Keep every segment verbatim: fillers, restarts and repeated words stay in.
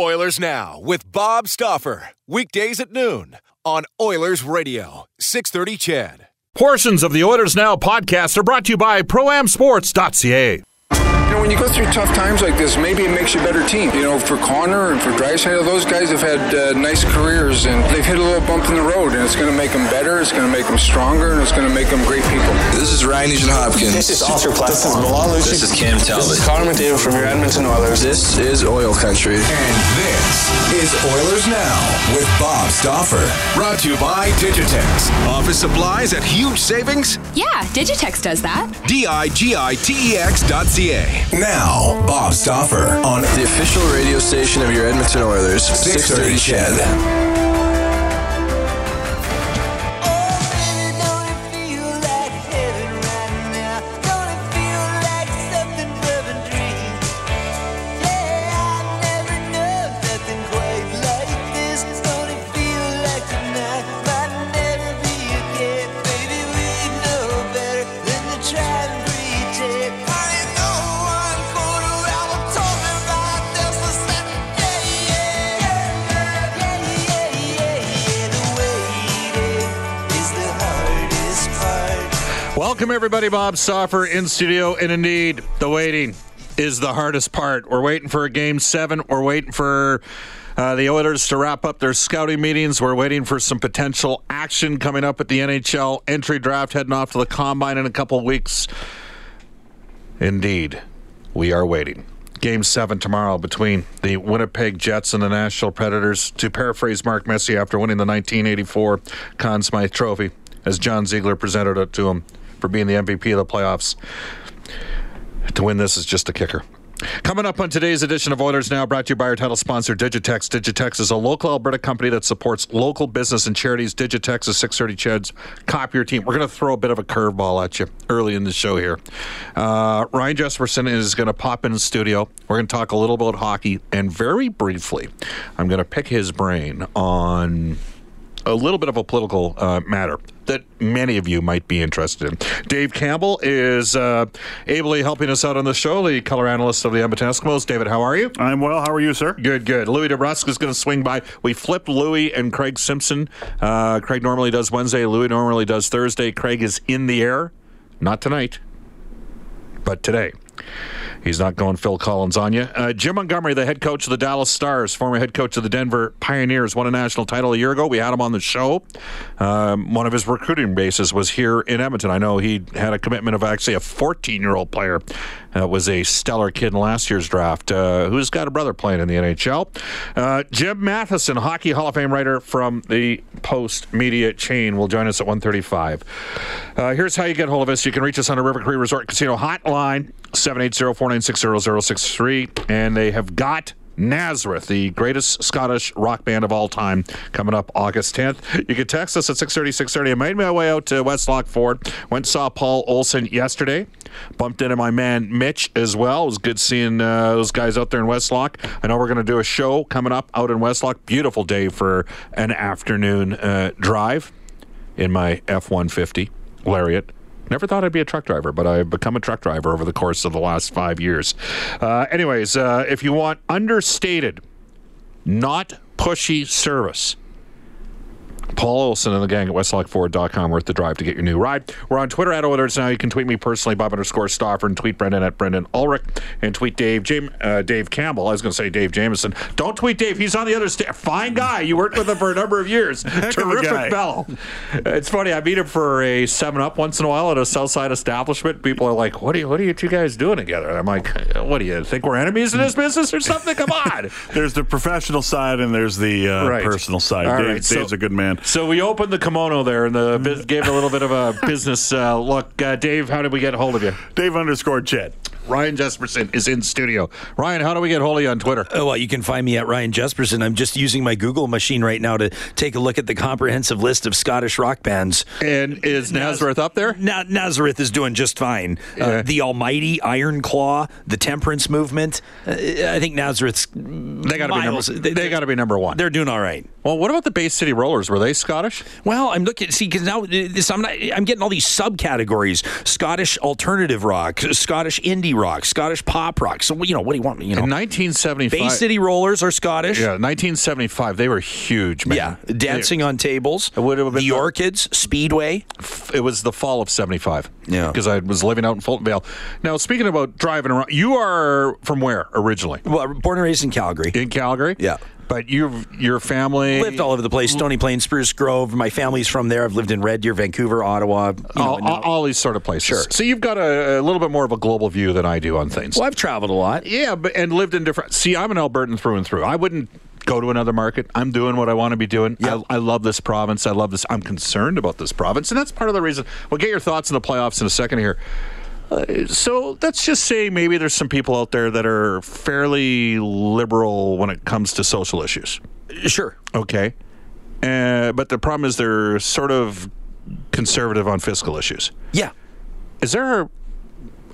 Oilers Now with Bob Stauffer, weekdays at noon on Oilers Radio, six thirty C H E D. Portions of the Oilers Now podcast are brought to you by pro am sports dot c a. You know, when you go through tough times like this, maybe it makes you a better team. You know, for Connor and for Draisaitl, those guys have had uh, nice careers, and they've hit a little bump in the road, and it's going to make them better, it's going to make them stronger, and it's going to make them great people. This is Ryan Nugent-Hopkins. This is Arthur Platt. This is Milan Lucic. This is Cam Talbot. This is Connor McDavid from your Edmonton Oilers. This is Oil Country. And this is Oilers Now with Bob Stauffer. Brought to you by Digitex. Office supplies at huge savings? Yeah, Digitex does that. D I G I T E X dot C A. Now, Bob Stauffer on the official radio station of your Edmonton Oilers, six thirty C H E D. Welcome, everybody. Bob Stauffer in studio, and indeed, the waiting is the hardest part. We're waiting for a game seven. We're waiting for uh, the Oilers to wrap up their scouting meetings. We're waiting for some potential action coming up at the N H L entry draft, heading off to the Combine in a couple weeks. Indeed, we are waiting. Game seven tomorrow between the Winnipeg Jets and the Nashville Predators. To paraphrase Mark Messier after winning the nineteen eighty-four Conn Smythe Trophy, as John Ziegler presented it to him, for being the M V P of the playoffs. To win this is just a kicker. Coming up on today's edition of Oilers Now, brought to you by our title sponsor, Digitex. Digitex is a local Alberta company that supports local business and charities. Digitex is six thirty C H E D's copier team. We're going to throw a bit of a curveball at you early in the show here. Uh, Ryan Jespersen is going to pop in the studio. We're going to talk a little about hockey. And very briefly, I'm going to pick his brain on a little bit of a political uh, matter that many of you might be interested in. Dave Campbell is uh, ably helping us out on the show, the color analyst of the Edmonton Eskimos. David, how are you? I'm well. How are you, sir? Good, good. Louis DeBrusque is going to swing by. We flipped Louis and Craig Simpson. Uh, Craig normally does Wednesday. Louis normally does Thursday. Craig is in the air. Not tonight, but today. He's not going Phil Collins on you. Uh, Jim Montgomery, the head coach of the Dallas Stars, former head coach of the Denver Pioneers, won a national title a year ago. We had him on the show. Um, one of his recruiting bases was here in Edmonton. I know he had a commitment of actually a fourteen-year-old player that uh, was a stellar kid in last year's draft, uh, who's got a brother playing in the N H L. Uh, Jim Matheson, Hockey Hall of Fame writer from the Post Media Chain, will join us at one thirty-five. Uh, here's how you get hold of us. You can reach us on a River Cree Resort Casino hotline, seven eight zero, four nine six, zero zero six three, and they have got Nazareth, the greatest Scottish rock band of all time, coming up August tenth. You can text us at six thirty, six thirty. I made my way out to Westlock Ford. Went and saw Paul Olson yesterday. Bumped into my man Mitch as well. It was good seeing uh, those guys out there in Westlock. I know we're going to do a show coming up out in Westlock. Beautiful day for an afternoon uh, drive in my F one fifty Lariat. Never thought I'd be a truck driver, but I've become a truck driver over the course of the last five years. Uh, anyways, uh, if you want understated, not pushy service, Paul Olson and the gang at Westlock Ford dot com are at the drive to get your new ride. We're on Twitter at Oilers Now. You can tweet me personally, Bob underscore Stauffer, and tweet Brendan at Brendan Ulrich, and tweet Dave Jam- uh, Dave Campbell. I was going to say Dave Jameson. Don't tweet Dave. He's on the other staff. Fine guy. You worked with him for a number of years. Terrific fellow. It's funny. I meet him for a seven up once in a while at a Southside establishment. People are like, what are you, what are you two guys doing together? And I'm like, what do you think? We're enemies in this business or something? Come on. There's the professional side and there's the uh, right. personal side. Dave, right, so, Dave's a good man. So we opened the kimono there and the, gave a little bit of a business uh, look. Uh, Dave, how did we get a hold of you? Dave underscore Chet. Ryan Jespersen is in studio. Ryan, how do we get hold of you on Twitter? Oh, well, you can find me at Ryan Jespersen. I'm just using my Google machine right now to take a look at the comprehensive list of Scottish rock bands. And is Nazareth Naz- up there? Na- Nazareth is doing just fine. Yeah. Uh, the Almighty, Iron Claw, the Temperance Movement. Uh, I think Nazareth's they gotta miles. Be number, they, they got to be number one. They're doing all right. Well, what about the Bay City Rollers? Were they Scottish? Well, I'm looking see because now this, I'm not. I'm getting all these subcategories: Scottish alternative rock, Scottish indie rock. rock, Scottish pop rock. So, you know, what do you want? You know, in nineteen seventy-five... Bay City Rollers are Scottish. Yeah, nineteen seventy-five, they were huge, man. Yeah, Dancing they, on Tables, it would have been The fun. Orchids, Speedway. It was the fall of seventy-five. Yeah. Because I was living out in Fultonvale. Now, speaking about driving around, you are from where originally? Well, born and raised in Calgary. In Calgary? Yeah. But you've, your family... Lived all over the place. Stony Plain, Spruce Grove. My family's from there. I've lived in Red Deer, Vancouver, Ottawa. You know, all, all, all these sort of places. Sure. So you've got a, a little bit more of a global view than I do on things. Well, I've traveled a lot. Yeah, but and lived in different... See, I'm an Albertan through and through. I wouldn't go to another market. I'm doing what I want to be doing. Yep. I, I love this province. I love this. I'm concerned about this province. And that's part of the reason. We'll get your thoughts on the playoffs in a second here. Uh, so let's just say maybe there's some people out there that are fairly liberal when it comes to social issues. Sure. Okay. Uh, but the problem is they're sort of conservative on fiscal issues. Yeah. Is there a,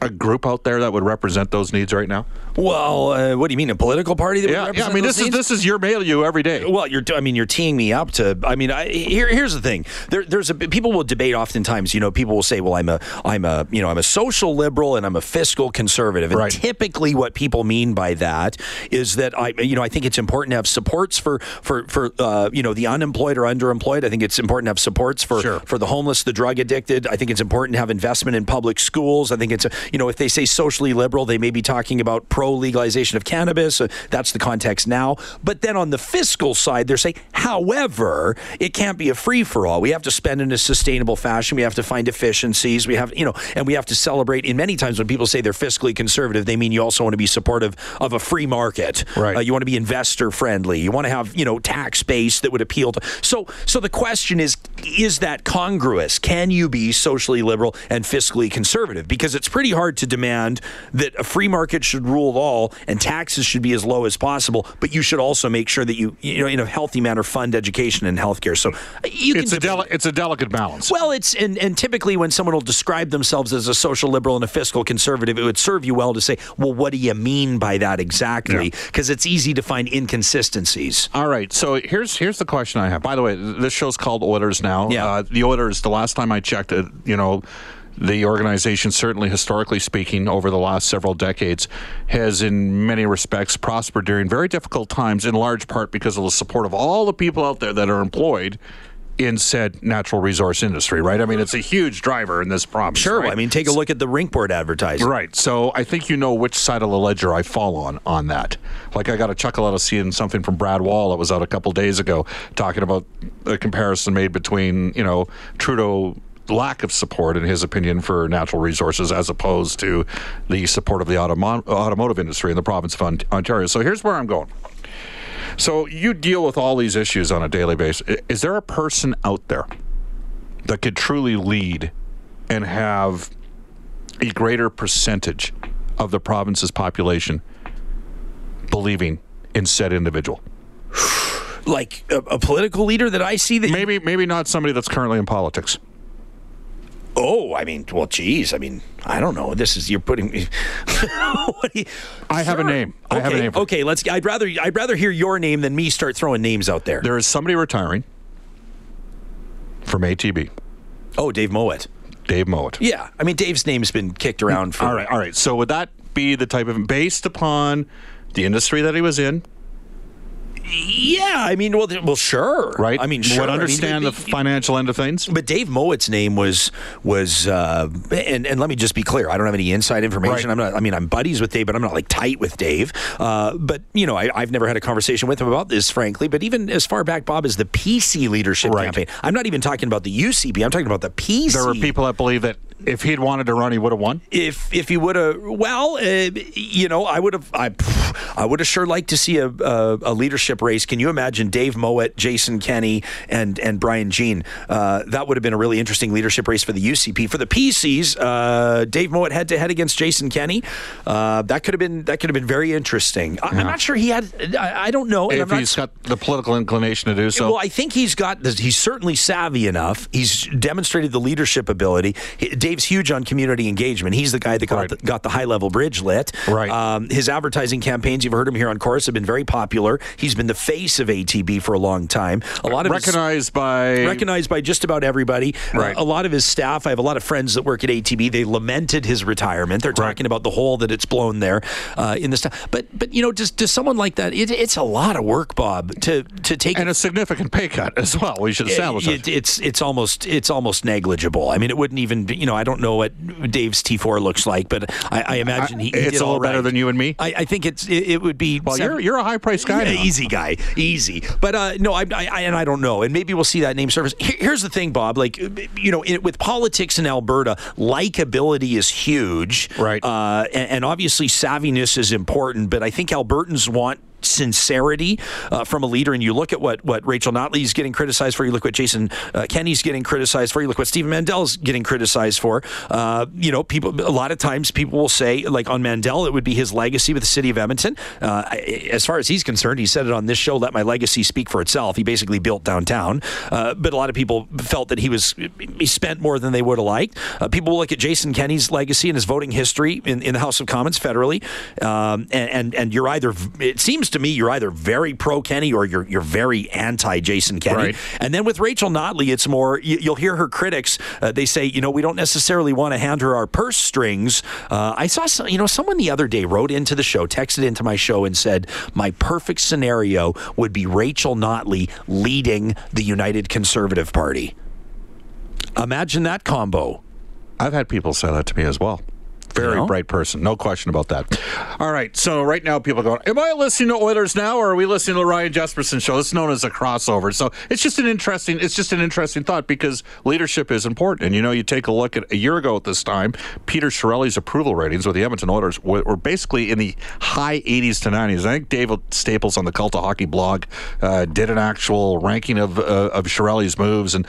a group out there that would represent those needs right now? Well, uh, what do you mean, a political party that yeah, would represent yeah, I mean, those this needs? Is this is your milieu every day. Well, you're I mean, you're teeing me up to. I mean, I, here here's the thing. There, there's a people will debate oftentimes. You know, people will say, "Well, I'm a I'm a you know I'm a social liberal and I'm a fiscal conservative." And right. typically, what people mean by that is that I you know I think it's important to have supports for for for uh, you know the unemployed or underemployed. I think it's important to have supports for sure. for the homeless, the drug addicted. I think it's important to have investment in public schools. I think it's a, you know if they say socially liberal, they may be talking about pro legalization of cannabis. Uh, that's the context now. But then on the fiscal side, they're saying, however, it can't be a free-for-all. We have to spend in a sustainable fashion. We have to find efficiencies. We have, you know, and we have to celebrate. And many times when people say they're fiscally conservative, they mean you also want to be supportive of a free market. Right. Uh, you want to be investor-friendly. You want to have, you know, tax base that would appeal to... So, so the question is, is that congruous? Can you be socially liberal and fiscally conservative? Because it's pretty hard to demand that a free market should rule all and taxes should be as low as possible, but you should also make sure that you, you know, in a healthy manner, fund education and healthcare. So you it's can a deli- it's a delicate balance. Well, it's and, and typically when someone will describe themselves as a social liberal and a fiscal conservative, it would serve you well to say, well, what do you mean by that exactly? Because yeah. it's easy to find inconsistencies. All right, so here's here's the question I have. By the way, this show's called Oilers Now. Yeah. Uh, the Oilers. The last time I checked, uh, you know. The organization, certainly historically speaking, over the last several decades, has in many respects prospered during very difficult times, in large part because of the support of all the people out there that are employed in said natural resource industry, right? I mean, it's a huge driver in this problem. Sure. Right? I mean, take a look at the rink board advertising. Right. So I think you know which side of the ledger I fall on on that. Like, I got a chuckle out of seeing something from Brad Wall that was out a couple days ago talking about a comparison made between, you know, Trudeau... lack of support, in his opinion, for natural resources as opposed to the support of the automo- automotive industry in the province of Ontario. So here's where I'm going. So you deal with all these issues on a daily basis. Is there a person out there that could truly lead and have a greater percentage of the province's population believing in said individual? Like a, a political leader that I see that... Maybe, maybe not somebody that's currently in politics. Oh, I mean, well, geez, I mean, I don't know. This is, you're putting me. what you, I sure. have a name. I okay, have a name. For okay, you. let's, I'd rather, I'd rather hear your name than me start throwing names out there. There is somebody retiring from A T B. Oh, Dave Mowat. Dave Mowat. Yeah. I mean, Dave's name's been kicked around for. All right, all right. So would that be the type of, based upon the industry that he was in, Yeah, I mean, well, well sure. Right? I mean, sure. Would understand I mean, the be, financial end of things. But Dave Mowat's name was, was uh, and, and let me just be clear, I don't have any inside information. Right. I'm not, I mean, I'm buddies with Dave, but I'm not, like, tight with Dave. Uh, but, you know, I, I've never had a conversation with him about this, frankly. But even as far back, Bob, as the P C leadership right. campaign, I'm not even talking about the U C P, I'm talking about the P C. There were people that believe that if he'd wanted to run, he would have won. If if he would have, well, uh, you know, I would have. I, I would have sure liked to see a, a a leadership race. Can you imagine Dave Mowat, Jason Kenney, and and Brian Jean? Uh, that would have been a really interesting leadership race for the U C P. For the P Cs, uh, Dave Mowat head to head against Jason Kenney. Uh, that could have been that could have been very interesting. I, yeah. I'm not sure he had. I, I don't know. If I'm he's not, got the political inclination to do so. Well, I think he's got. He's certainly savvy enough. He's demonstrated the leadership ability. He, Dave's huge on community engagement. He's the guy that got, right. the, got the high-level bridge lit. Right. Um, his advertising campaigns, you've heard him here on Chorus, have been very popular. He's been the face of A T B for a long time. A lot of recognized his, by recognized by just about everybody. Right. Uh, a lot of his staff. I have a lot of friends that work at A T B. They lamented his retirement. They're right. talking about the hole that it's blown there uh, in the staff. But but you know, just to someone like that, it, it's a lot of work, Bob, to to take and it, a significant pay cut as well. We should establish it, it, it's it's almost it's almost negligible. I mean, it wouldn't even be, you know. I don't know what Dave's T four looks like, but I, I imagine he, he it's did all, all right. better than you and me. I, I think it's it, it would be. Well, seven, you're you're a high priced guy, yeah, easy guy, easy. But uh, no, I, I, I and I don't know, and maybe we'll see that name surface. Here, here's the thing, Bob. Like you know, it, with politics in Alberta, likability is huge, right? Uh, and, and obviously, savviness is important. But I think Albertans want sincerity uh, from a leader, and you look at what, what Rachel Notley is getting criticized for, you look what Jason uh, Kenney's getting criticized for, you look what Stephen Mandel's getting criticized for. Uh, you know, people, a lot of times people will say, like on Mandel, it would be his legacy with the city of Edmonton. Uh, I, as far as he's concerned, he said it on this show, let my legacy speak for itself. He basically built downtown. Uh, but a lot of people felt that he was he spent more than they would have liked. Uh, people will look at Jason Kenney's legacy and his voting history in, in the House of Commons federally. Um, and, and, and you're either, it seems to to me, you're either very pro Kenny or you're you're very anti Jason Kenny. Right. And then with Rachel Notley, it's more you, you'll hear her critics. Uh, they say, you know, we don't necessarily want to hand her our purse strings. Uh, I saw, some, you know, someone the other day wrote into the show, texted into my show, and said my perfect scenario would be Rachel Notley leading the United Conservative Party. Imagine that combo. I've had people say that to me as well. Very no. bright person. No question about that. All right. So right now people are going, am I listening to Oilers now or are we listening to the Ryan Jespersen show? It's known as a crossover. So it's just an interesting it's just an interesting thought because leadership is important. And, you know, you take a look at a year ago at this time, Peter Chiarelli's approval ratings with the Edmonton Oilers were, were basically in the high eighties to nineties. I think David Staples on the Cult of Hockey blog uh, did an actual ranking of, uh, of Chiarelli's moves and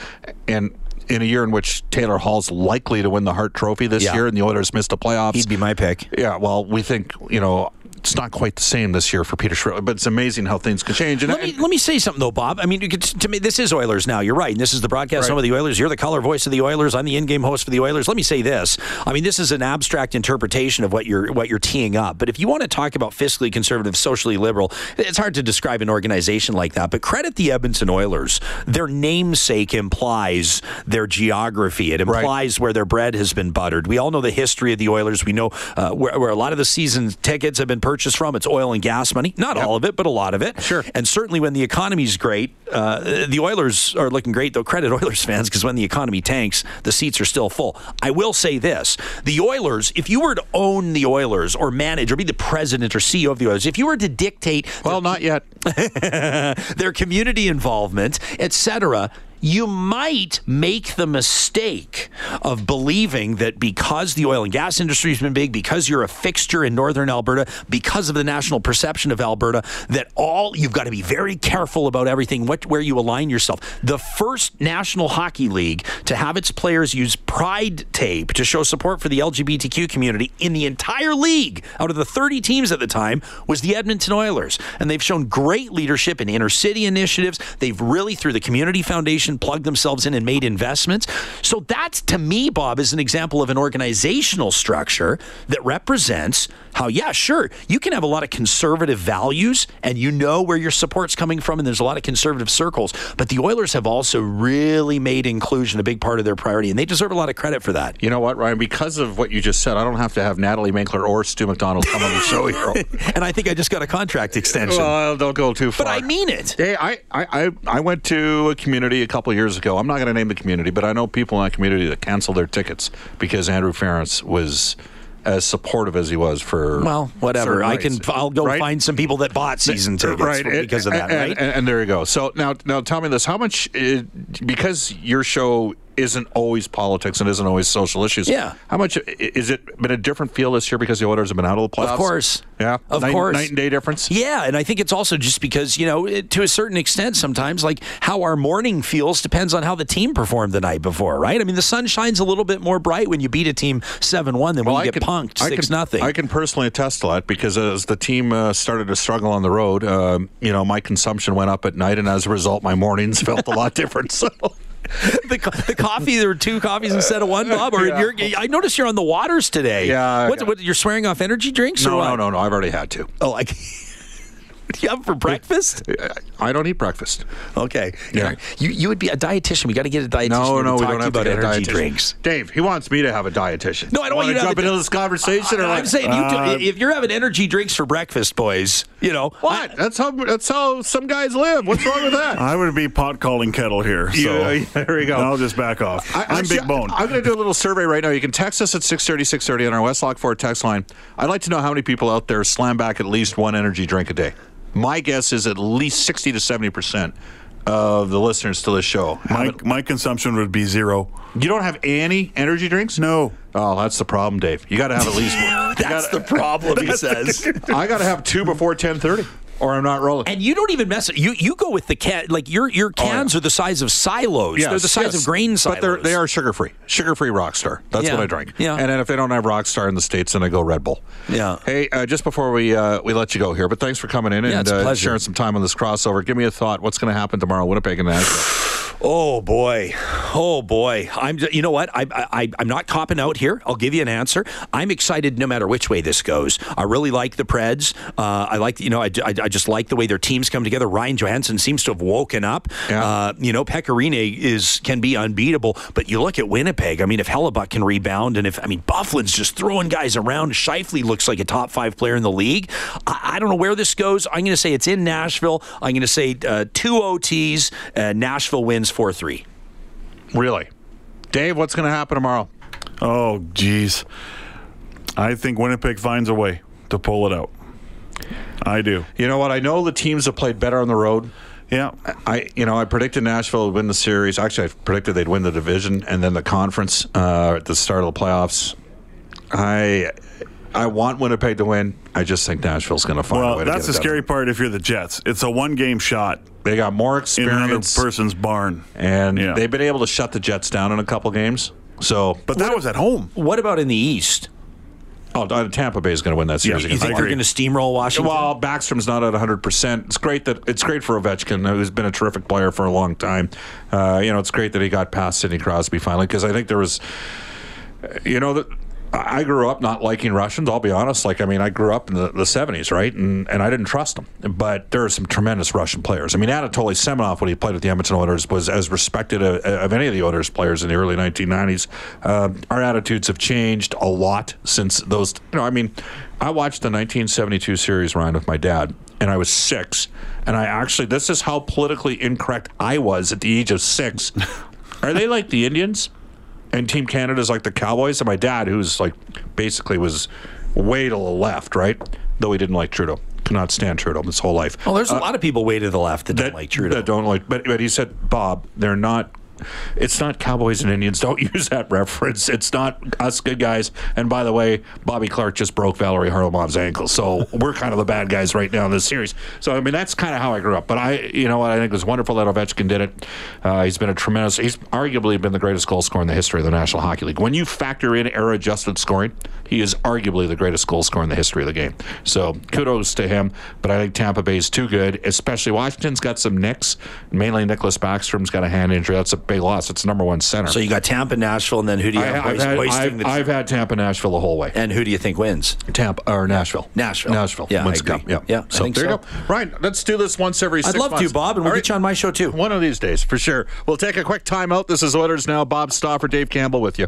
and. in a year in which Taylor Hall's likely to win the Hart Trophy this yeah. year and the Oilers missed the playoffs. He'd be my pick. Yeah, well, we think, you know, it's not quite the same this year for Peter Chiarelli, but it's amazing how things can change. And let, I, me, let me say something, though, Bob. I mean, you could, to me, this is Oilers now. You're right. And this is the broadcast right. home of the Oilers. You're the color voice of the Oilers. I'm the in-game host for the Oilers. Let me say this. I mean, this is an abstract interpretation of what you're what you're teeing up. But if you want to talk about fiscally conservative, socially liberal, it's hard to describe an organization like that. But credit the Edmonton Oilers. Their namesake implies their geography. It implies right. where their bread has been buttered. We all know the history of the Oilers. We know uh, where, where a lot of the season tickets have been purchased from. It's oil and gas money. Not yep. all of it, but a lot of it. Sure. And certainly when the economy's great, uh, the Oilers are looking great, though credit Oilers fans, because when the economy tanks, the seats are still full. I will say this. The Oilers, if you were to own the Oilers or manage or be the president or C E O of the Oilers, if you were to dictate... Well, their, not yet. ...their community involvement, et cetera, you might make the mistake of believing that because the oil and gas industry has been big, because you're a fixture in northern Alberta, because of the national perception of Alberta, that all you've got to be very careful about everything, what, where you align yourself. The first National Hockey League to have its players use pride tape to show support for the L G B T Q community in the entire league, out of the thirty teams at the time, was the Edmonton Oilers. And they've shown great leadership in inner city initiatives. They've really, through the Community Foundation, plugged themselves in and made investments. So that's, to me, Bob, is an example of an organizational structure that represents how, yeah, sure, you can have a lot of conservative values and you know where your support's coming from and there's a lot of conservative circles, but the Oilers have also really made inclusion a big part of their priority, and they deserve a lot of credit for that. You know what, Ryan? Because of what you just said, I don't have to have Natalie Mankler or Stu McDonald come on the show here. And I think I just got a contract extension. Well, don't go too far. But I mean it. Hey, I, I, I went to a community a couple of years ago. I'm not going to name the community, but I know people in that community that canceled their tickets because Andrew Ference was as supportive as he was for well, whatever. I can. I'll go right? find some people that bought season tickets right. because it, of that. And, right, and, and there you go. So now, now tell me this: how much, it, because your show isn't always politics and isn't always social issues. Yeah. How much is it been a different feel this year because the Oilers have been out of the playoffs? Of course. Yeah. Of night, course. Night and day difference. Yeah. And I think it's also just because, you know, it, to a certain extent, sometimes like how our morning feels depends on how the team performed the night before, right? I mean, the sun shines a little bit more bright when you beat a team seven one than well, when I you can, get punked six nothing. I, I can personally attest to that because as the team uh, started to struggle on the road, um, you know, my consumption went up at night and as a result, my mornings felt a lot different. So. the, co- the coffee, there were two coffees instead of one, Bob. Or yeah. you're, I noticed you're on the waters today. Yeah. What, what, you're swearing off energy drinks? No, or what? no, no, no. I've already had two. Oh, like. Do you have for breakfast? I don't eat breakfast. Okay. Yeah. You you would be a dietitian. We got to get a dietitian. No, no, we don't have to get a dietitian. Drinks. Dave, he wants me to have a dietitian. No, I don't want you to jump into this conversation. I, I, I'm like, saying, uh, you do, if you're having energy drinks for breakfast, boys, you know what? I, that's how that's how some guys live. What's wrong with that? I would be pot calling kettle here. So yeah, yeah, there we go. I'll just back off. I, I'm actually, big bone. I'm going to do a little survey right now. You can text us at six thirty, six thirty on our Westlock Ford text line. I'd like to know how many people out there slam back at least one energy drink a day. My guess is at least sixty to seventy percent of the listeners to this show. My, my consumption would be zero. You don't have any energy drinks? No. Oh, that's the problem, Dave. You got to have at least one. That's gotta, the problem, he says. I got to have two before ten thirty. Or I'm not rolling. And you don't even mess it. You you go with the can. Like your your cans oh, yeah. are the size of silos. Yes, they're the size yes. of grain silos. But they're, they are sugar free. Sugar free Rockstar. That's yeah. what I drink. Yeah. And then if they don't have Rockstar in the States, then I go Red Bull. Yeah. Hey, uh, just before we uh, we let you go here, but thanks for coming in yeah, and uh, sharing some time on this crossover. Give me a thought. What's going to happen tomorrow, Winnipeg and Nashville? oh boy, oh boy. I'm. You know what? I I I'm not copping out here. I'll give you an answer. I'm excited no matter which way this goes. I really like the Preds. Uh, I like you know I I. I just like the way their teams come together. Ryan Johansson seems to have woken up. Yeah. Uh, you know, Pecorine is can be unbeatable, but you look at Winnipeg. I mean, if Hellebuck can rebound, and if I mean Bufflin's just throwing guys around, Scheifele looks like a top five player in the league. I, I don't know where this goes. I'm going to say it's in Nashville. I'm going to say uh, two O Ts. Uh, Nashville wins four three. Really, Dave? What's going to happen tomorrow? Oh, geez, I think Winnipeg finds a way to pull it out. I do. You know what? I know the teams have played better on the road. Yeah. I, you know, I predicted Nashville would win the series. Actually, I predicted they'd win the division and then the conference uh, at the start of the playoffs. I, I want Winnipeg to win. I just think Nashville's going to find well, a way to get it done. Well, that's the scary part if you're the Jets. It's a one-game shot. They got more experience in another person's barn, and yeah. they've been able to shut the Jets down in a couple games. So, but that what, was at home. What about in the East? Oh, Tampa Bay is going to win that series. Yeah, you think they're going to steamroll Washington? Well, Backstrom's not at one hundred percent. It's great that it's great for Ovechkin, who's been a terrific player for a long time. Uh, you know, it's great that he got past Sidney Crosby finally because I think there was, you know, the, I grew up not liking Russians. I'll be honest. Like, I mean, I grew up in the, the seventies, right? And and I didn't trust them. But there are some tremendous Russian players. I mean, Anatoly Semenov, when he played with the Edmonton Oilers, was as respected a, a, of any of the Oilers players in the early nineteen nineties. Uh, our attitudes have changed a lot since those. You know, I mean, I watched the nineteen seventy-two series, Ryan, with my dad, and I was six. And I actually, this is how politically incorrect I was at the age of six. Are they like the Indians? And Team Canada's like the Cowboys. And my dad, who's like basically was way to the left, right? Though he didn't like Trudeau. Could not stand Trudeau his whole life. Well, there's uh, a lot of people way to the left that, that don't like Trudeau. That don't like, but, but he said, Bob, they're not, it's not Cowboys and Indians. Don't use that reference. It's not us good guys. And by the way, Bobby Clark just broke Valerie Harlamov's ankle. So we're kind of the bad guys right now in this series. So, I mean, that's kind of how I grew up. But I, you know what? I think it was wonderful that Ovechkin did it. Uh, he's been a tremendous, he's arguably been the greatest goal scorer in the history of the National Hockey League. When you factor in era adjusted scoring, he is arguably the greatest goal scorer in the history of the game. So kudos to him. But I think Tampa Bay is too good, especially Washington's got some nicks. Mainly Nicholas Backstrom's got a hand injury. That's a Bay lost, it's number one center. So you got Tampa, Nashville, and then who do you I, have? I've, had, I've, the... I've had Tampa, Nashville the whole way. And who do you think wins? Tampa or Nashville? Nashville. Nashville. Yeah, wins I agree. Cup. Yeah, yeah. So I think there so. you go. Ryan, let's do this once every six I'd love months. to, Bob, and we'll right. get you on my show too. One of these days, for sure. We'll take a quick time out. This is Oilers Now. Bob Stauffer, Dave Campbell with you.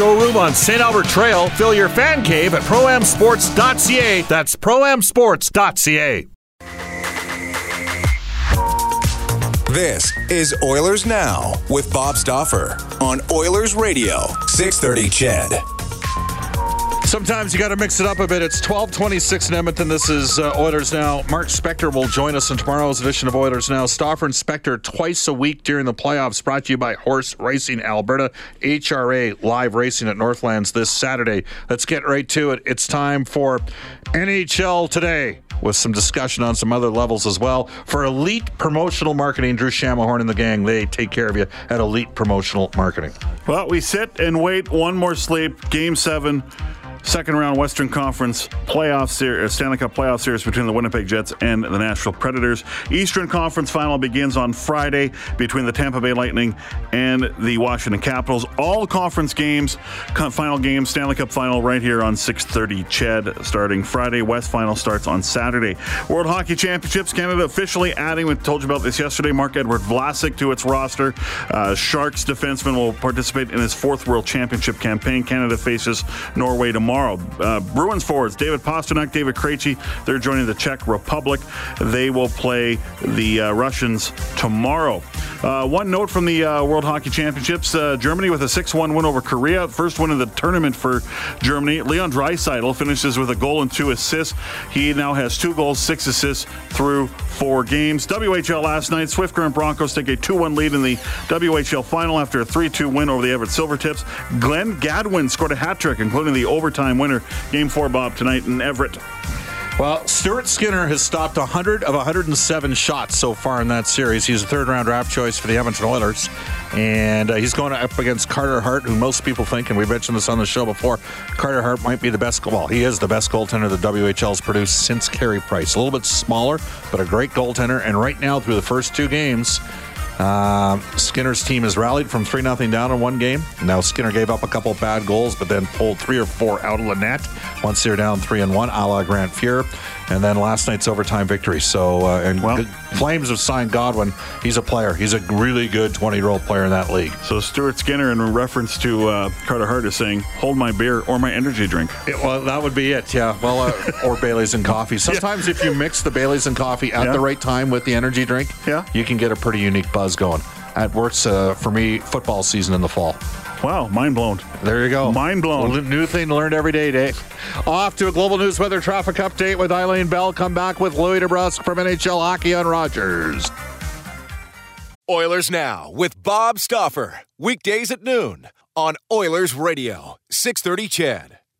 showroom on Saint Albert Trail. Fill your fan cave at pro am sports dot c a. That's pro am sports dot c a. This is Oilers Now with Bob Stauffer on Oilers Radio, six thirty C H E D. Sometimes you got to mix it up a bit. It's twelve twenty-six in Edmonton. This is uh, Oilers Now. Mark Spector will join us in tomorrow's edition of Oilers Now. Stauffer and Spector twice a week during the playoffs, brought to you by Horse Racing Alberta, H R A Live Racing at Northlands this Saturday. Let's get right to it. It's time for N H L Today, with some discussion on some other levels as well. For Elite Promotional Marketing, Drew Shamahorn and the gang, they take care of you at Elite Promotional Marketing. Well, we sit and wait one more sleep. Game seven, second round Western Conference playoff series, Stanley Cup playoff series between the Winnipeg Jets and the Nashville Predators. Eastern Conference final begins on Friday between the Tampa Bay Lightning and the Washington Capitals. All conference games, final games, Stanley Cup final right here on six thirty C H E D starting Friday. West final starts on Saturday. World Hockey Championships, Canada officially adding, we told you about this yesterday, Mark Edward Vlasic to its roster. Uh, Sharks defenseman will participate in his fourth World Championship campaign. Canada faces Norway tomorrow. Tomorrow, uh, Bruins forwards David Pastrnak, David Krejci, they're joining the Czech Republic. They will play the uh, Russians tomorrow. Uh, one note from the uh, World Hockey Championships, uh, Germany with a six one win over Korea, first win of the tournament for Germany. Leon Draisaitl finishes with a goal and two assists. He now has two goals, six assists through four games. W H L last night, Swift Current Broncos take a two one lead in the W H L final after a three two win over the Everett Silvertips. Glenn Gadwin scored a hat-trick, including the overtime time winner. Game four, Bob, tonight in Everett. Well, Stuart Skinner has stopped one hundred of one hundred seven shots so far in that series. He's a third-round draft choice for the Edmonton Oilers, and uh, he's going up against Carter Hart, who most people think, and we mentioned this on the show before, Carter Hart might be the best, well, he is the best goaltender the W H L's produced since Carey Price. A little bit smaller, but a great goaltender, and right now, through the first two games, Uh, Skinner's team has rallied from three nothing down in one game. Now Skinner gave up a couple of bad goals, but then pulled three or four out of the net once they're down three and one, a la Grant Fuhr. And then last night's overtime victory. So, uh, and well, Flames have signed Godwin. He's a player. He's a really good twenty-year-old player in that league. So Stuart Skinner, in reference to uh, Carter Hart, is saying, "Hold my beer or my energy drink." It, well, that would be it. Yeah. Well, uh, or Baileys and coffee. Sometimes, yeah. If you mix the Baileys and coffee at yeah. the right time with the energy drink, yeah. you can get a pretty unique buzz going. It works uh, for me. Football season in the fall. Wow, mind blown. There you go. Mind blown. Well, new thing learned every day, Dave. Off to a global news weather traffic update with Eileen Bell. Come back with Louis DeBrusque from N H L Hockey on Rogers. Oilers Now with Bob Stauffer. Weekdays at noon on Oilers Radio, six thirty C H E D.